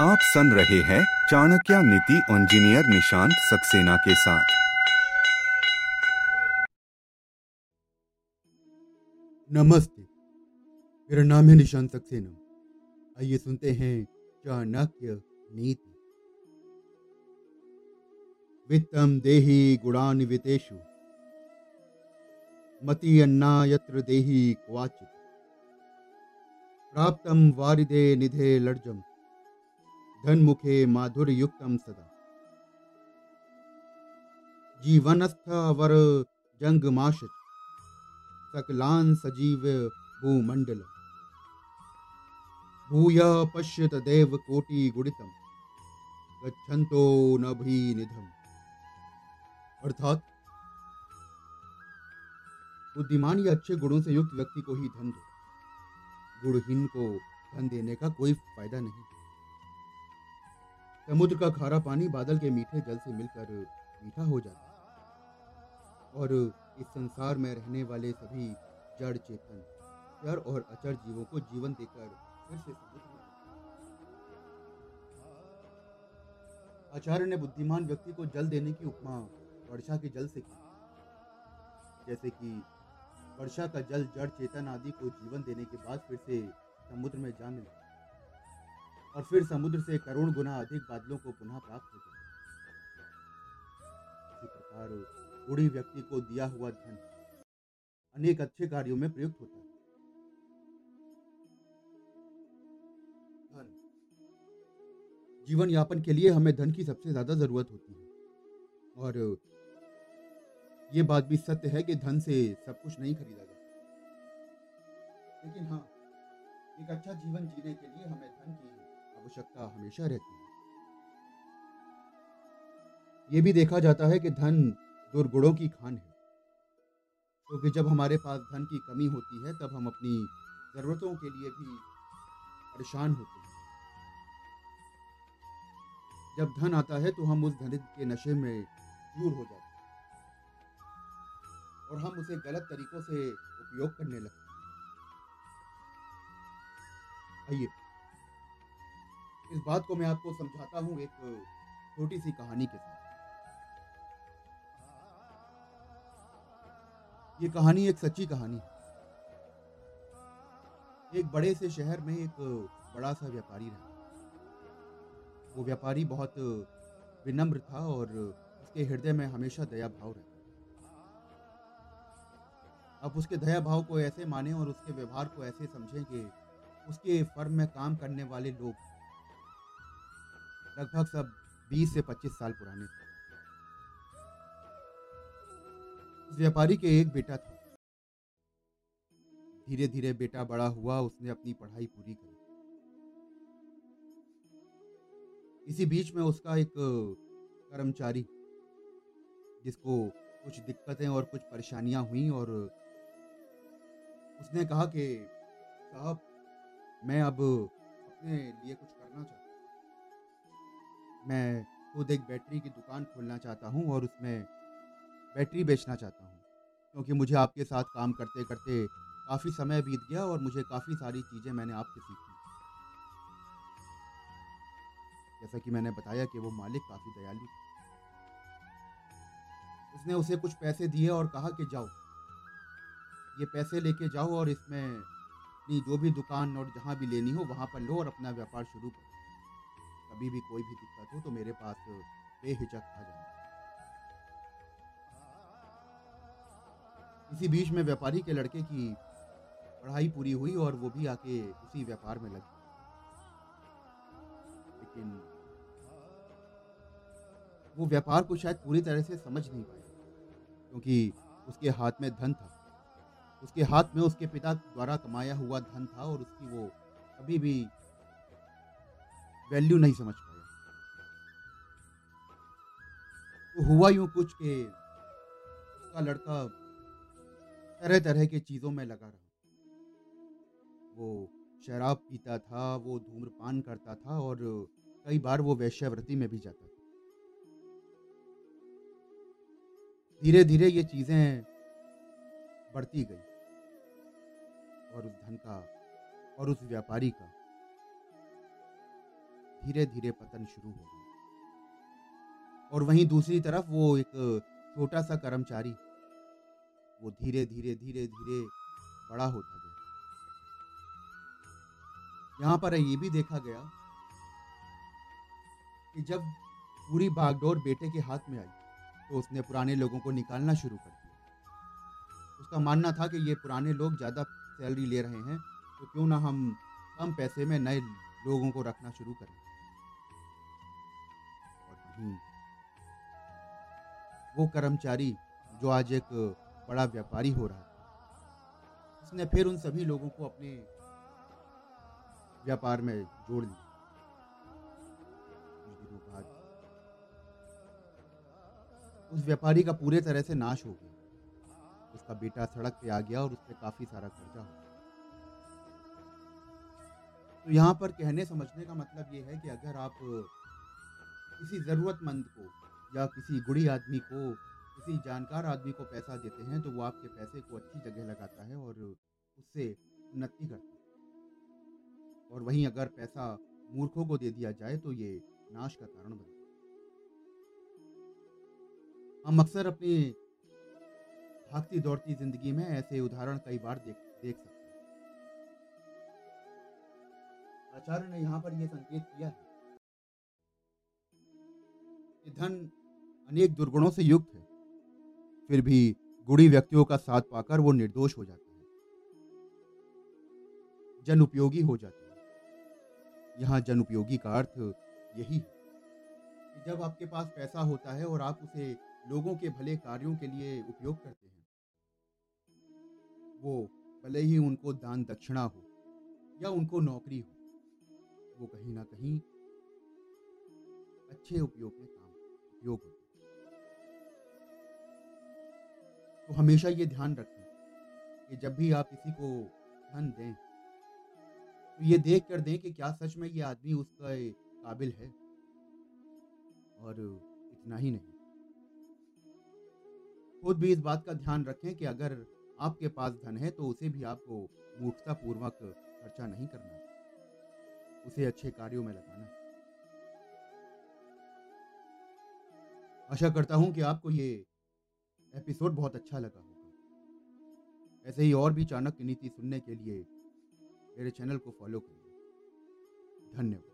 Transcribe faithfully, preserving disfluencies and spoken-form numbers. आप सुन रहे हैं चाणक्य नीति इंजीनियर निशांत सक्सेना के साथ। नमस्ते, मेरा नाम है निशांत सक्सेना। आइए सुनते हैं चाणक्य नीति। वित्तम देहि गुणान वितेषु मति अन्ना यत्र देहि क्वाचित् प्राप्तम वारिदे निधे लड्जम धनमुखे माधुर्युक्तम सदा जीवनस्थ वर जंगमाशत सकलान सजीव भूमंडल भूय पश्यत देव कोटि गुणितम गच्छन्तो नभी निधम। अर्थात बुद्धिमान या अच्छे गुणों से युक्त व्यक्ति को ही धन दो, गुणहीन को धन देने का कोई फायदा नहीं। समुद्र का खारा पानी बादल के मीठे जल से मिलकर मीठा हो जाता है और इस संसार में रहने वाले सभी जड़ चेतन जड़ और अचर जीवों को जीवन देकर फिर से समृद्ध। आचार्य ने बुद्धिमान व्यक्ति को जल देने की उपमा वर्षा के जल से की, जैसे कि वर्षा का जल जड़ चेतन आदि को जीवन देने के बाद फिर से समुद्र में जा मिलता और फिर समुद्र से करोड़ गुना अधिक बादलों को पुनः प्राप्त होता है। इसी प्रकार बूढ़ी व्यक्ति को दिया हुआ धन अनेक अच्छे कार्यों में प्रयुक्त होता है। धन जीवन यापन के लिए हमें धन की सबसे ज्यादा जरूरत होती है और ये बात भी सत्य है कि धन से सब कुछ नहीं खरीदा जा सकता, लेकिन हाँ, एक अच्छा जीवन जीने के लिए हमें धन की आवश्यकता हमेशा रहती है। यह भी देखा जाता है कि धन दुर्गुणों की खान है, क्योंकि तो जब हमारे पास धन की कमी होती है तब हम अपनी जरूरतों के लिए भी परेशान होते हैं। जब धन आता है तो हम उस धन के नशे में चूर हो जाते हैं और हम उसे गलत तरीकों से उपयोग करने लगते हैं। आइए, इस बात को मैं आपको समझाता हूं एक छोटी सी कहानी के साथ। ये कहानी एक सच्ची कहानी है। एक बड़े से शहर में एक बड़ा सा व्यापारी रहता। वो व्यापारी बहुत विनम्र था और उसके हृदय में हमेशा दया भाव रहता। आप उसके दया भाव को ऐसे माने और उसके व्यवहार को ऐसे समझें कि उसके फर्म में काम करने वाले लोग लगभग सब बीस से पच्चीस साल पुराने थे। उस व्यापारी के एक बेटा था। धीरे धीरे बेटा बड़ा हुआ, उसने अपनी पढ़ाई पूरी करी। इसी बीच में उसका एक कर्मचारी, जिसको कुछ दिक्कतें और कुछ परेशानियां हुई, और उसने कहा कि साहब, मैं अब अपने लिए कुछ करना चाहता हूँ। मैं खुद एक बैटरी की दुकान खोलना चाहता हूँ और उसमें बैटरी बेचना चाहता हूँ, क्योंकि मुझे आपके साथ काम करते करते काफ़ी समय बीत गया और मुझे काफ़ी सारी चीज़ें मैंने आपसे सीखी। जैसा कि मैंने बताया कि वो मालिक काफ़ी दयालु था। उसने उसे कुछ पैसे दिए और कहा कि जाओ, ये पैसे लेके जाओ और इसमें अपनी जो भी दुकान और जहाँ भी लेनी हो वहाँ पर लो और अपना व्यापार शुरू करो। कभी भी कोई भी दिक्कत हो तो मेरे पास बेहिचक आ जाना। इसी बीच में व्यापारी के लड़के की पढ़ाई पूरी हुई और वो भी आके उसी व्यापार में लग गया, लेकिन वो व्यापार को शायद पूरी तरह से समझ नहीं पाया, क्योंकि उसके हाथ में धन था। उसके हाथ में उसके पिता द्वारा कमाया हुआ धन था और उसकी वो कभी भी वैल्यू नहीं समझ पाया। तो हुआ यूं कुछ के उसका लड़का तरह तरह की चीज़ों में लगा रहा। वो शराब पीता था, वो धूम्रपान करता था और कई बार वो वेश्यावृत्ति में भी जाता था। धीरे धीरे ये चीज़ें बढ़ती गई और उस धन का और उस व्यापारी का धीरे धीरे पतन शुरू हो गई। और वहीं दूसरी तरफ वो एक छोटा सा कर्मचारी वो धीरे धीरे धीरे धीरे बड़ा होता गया। यहाँ पर ये भी देखा गया कि जब पूरी भागदौड़ बेटे के हाथ में आई तो उसने पुराने लोगों को निकालना शुरू कर दिया। उसका मानना था कि ये पुराने लोग ज़्यादा सैलरी ले रहे हैं, तो क्यों ना हम कम पैसे में नए लोगों को रखना शुरू करें। और वहीं वो कर्मचारी जो आज एक बड़ा व्यापारी हो रहा था, उसने फिर उन सभी लोगों को अपने व्यापार में जोड़ लिया। कुछ दिनों बाद उस व्यापारी का पूरे तरह से नाश हो गया। उसका बेटा सड़क पे आ गया और उस पे काफी सारा खर्चा हो गया। तो यहाँ पर कहने समझने का मतलब ये है कि अगर आप किसी ज़रूरतमंद को या किसी गुणी आदमी को, किसी जानकार आदमी को पैसा देते हैं तो वो आपके पैसे को अच्छी जगह लगाता है और उससे उन्नति करता है। और वहीं अगर पैसा मूर्खों को दे दिया जाए तो ये नाश का कारण बनता है। हम अक्सर अपनी भागती दौड़ती जिंदगी में ऐसे उदाहरण कई बार देख देख सकते हैं। आचार्य ने यहाँ पर यह संकेत किया है कि धन अनेक दुर्गुणों से युक्त है, फिर भी गुणी व्यक्तियों का साथ पाकर वो निर्दोष हो जाता है, जन उपयोगी हो जाता है। यहाँ जन उपयोगी का अर्थ यही है कि जब आपके पास पैसा होता है और आप उसे लोगों के भले कार्यों के लिए उपयोग करते हैं, वो भले ही उनको दान दक्षिणा हो या उनको नौकरी हो, वो कहीं ना कहीं अच्छे उपयोग में काम उपयोग होते हैं। तो हमेशा ये ध्यान रखें कि जब भी आप किसी को धन दें तो ये देख कर दें कि क्या सच में ये आदमी उसका काबिल है। और इतना ही नहीं, खुद भी इस बात का ध्यान रखें कि अगर आपके पास धन है तो उसे भी आपको मूर्खतापूर्वक खर्चा नहीं करना, उसे अच्छे कार्यों में लगाना। आशा करता हूं कि आपको ये एपिसोड बहुत अच्छा लगा होगा। ऐसे ही और भी चाणक्य नीति सुनने के लिए मेरे चैनल को फॉलो करिए। धन्यवाद।